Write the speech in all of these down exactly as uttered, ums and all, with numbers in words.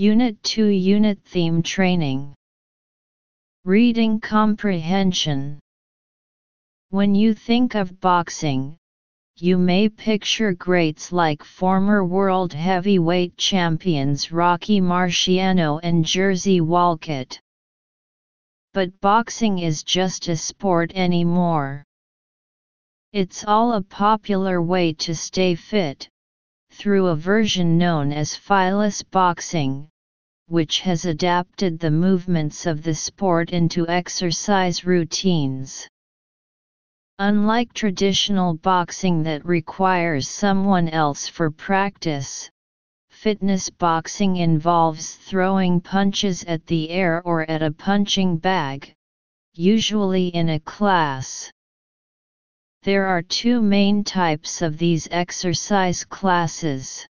Unit two Unit Theme Training. Reading Comprehension. When you think of boxing, you may picture greats like former world heavyweight champions Rocky Marciano and Jersey Walcott. But boxing is just a sport anymore. It's all a popular way to stay fit, through a version known as finesse boxing, which has adapted the movements of the sport into exercise routines. Unlike traditional boxing that requires someone else for practice, fitness boxing involves throwing punches at the air or at a punching bag, usually in a class. There are two main types of these exercise classes.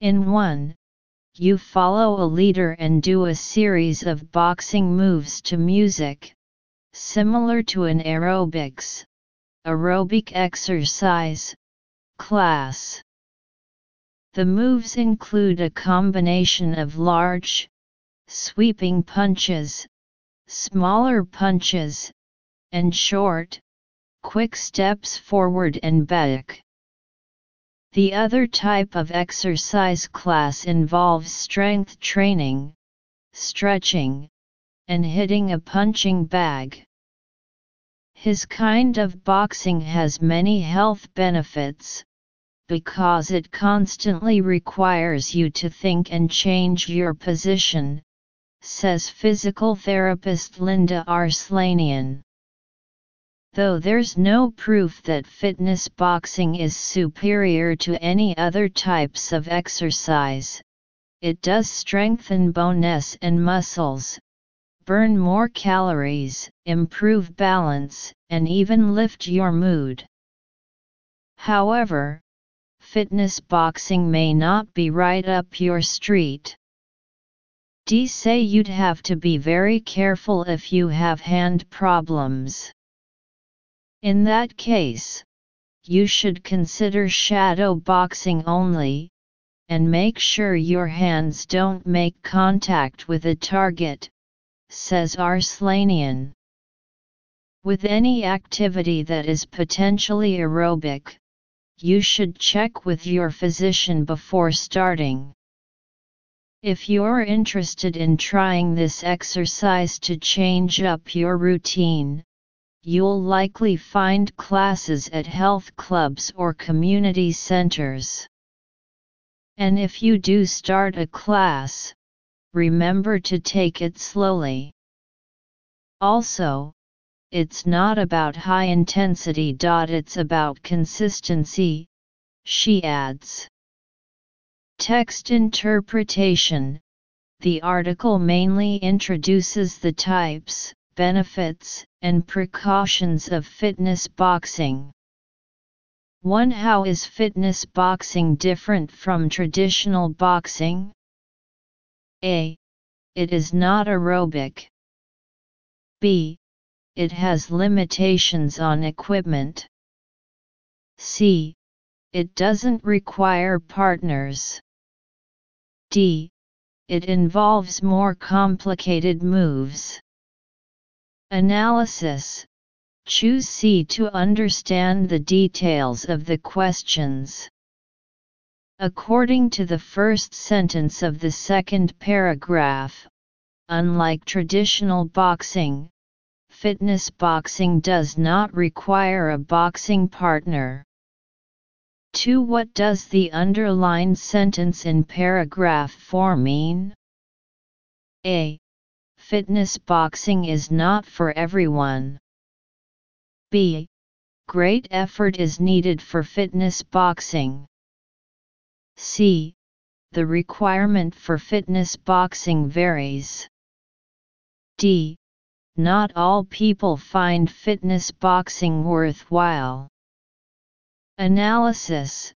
In one, you follow a leader and do a series of boxing moves to music, similar to an aerobics, aerobic exercise, class. The moves include a combination of large, sweeping punches, smaller punches, and short, quick steps forward and back. The other type of exercise class involves strength training, stretching, and hitting a punching bag. His kind of boxing has many health benefits, because it constantly requires you to think and change your position, says physical therapist Linda Arslanian. Though there's no proof that fitness boxing is superior to any other types of exercise, it does strengthen bones and muscles, burn more calories, improve balance, and even lift your mood. However, fitness boxing may not be right up your street. They say you'd have to be very careful if you have hand problems. In that case, you should consider shadow boxing only, and make sure your hands don't make contact with a target, says Arslanian. With any activity that is potentially aerobic, you should check with your physician before starting. If you're interested in trying this exercise to change up your routine, you'll likely find classes at health clubs or community centers. And if you do start a class, remember to take it slowly. Also, it's not about high intensity, it's about consistency, she adds. Text interpretation. The article mainly introduces the types, benefits, and precautions of fitness boxing. one How is fitness boxing different from traditional boxing? A. It is not aerobic. B. It has limitations on equipment. C. It doesn't require partners. D. It involves more complicated moves. Analysis. Choose C to understand the details of the questions. According to the first sentence of the second paragraph, unlike traditional boxing, fitness boxing does not require a boxing partner. two What does the underlined sentence in paragraph four mean? A. Fitness boxing is not for everyone. B. Great effort is needed for fitness boxing. C. The requirement for fitness boxing varies. D. Not all people find fitness boxing worthwhile. Analysis.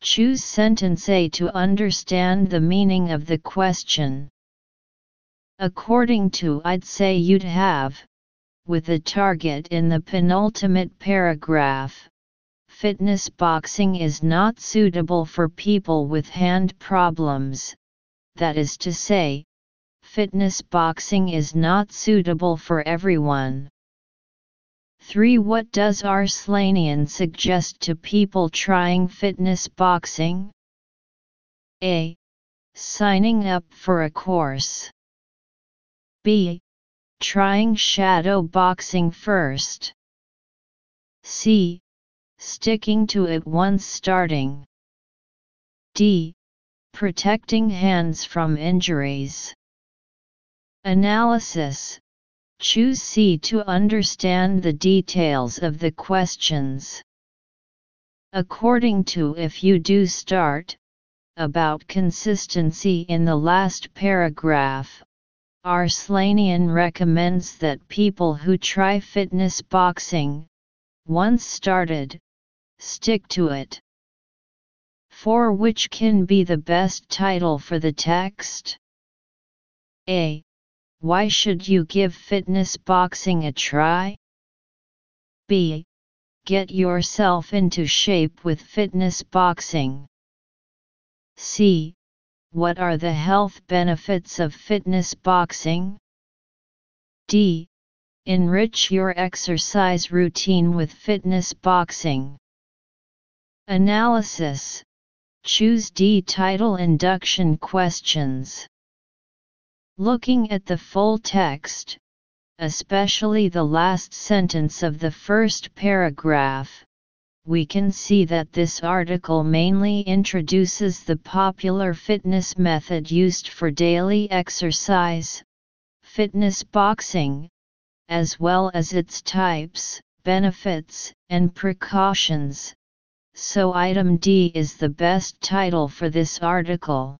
Choose sentence A to understand the meaning of the question. According to I'd say you'd have, with a target in the penultimate paragraph, fitness boxing is not suitable for people with hand problems, that is to say, fitness boxing is not suitable for everyone. three What does Arslanian suggest to people trying fitness boxing? A. Signing up for a course. B. Trying shadow boxing first. C. Sticking to it once starting. D. Protecting hands from injuries. Analysis. Choose C to understand the details of the questions. According to If You Do Start, about consistency in the last paragraph, Arslanian recommends that people who try fitness boxing, once started, stick to it. four Which can be the best title for the text? A. Why should you give fitness boxing a try? B. Get yourself into shape with fitness boxing. C. What are the health benefits of fitness boxing? D. Enrich your exercise routine with fitness boxing. Analysis. Choose D. Title induction questions. Looking at the full text, especially the last sentence of the first paragraph, we can see that this article mainly introduces the popular fitness method used for daily exercise, fitness boxing, as well as its types, benefits, and precautions, so item D is the best title for this article.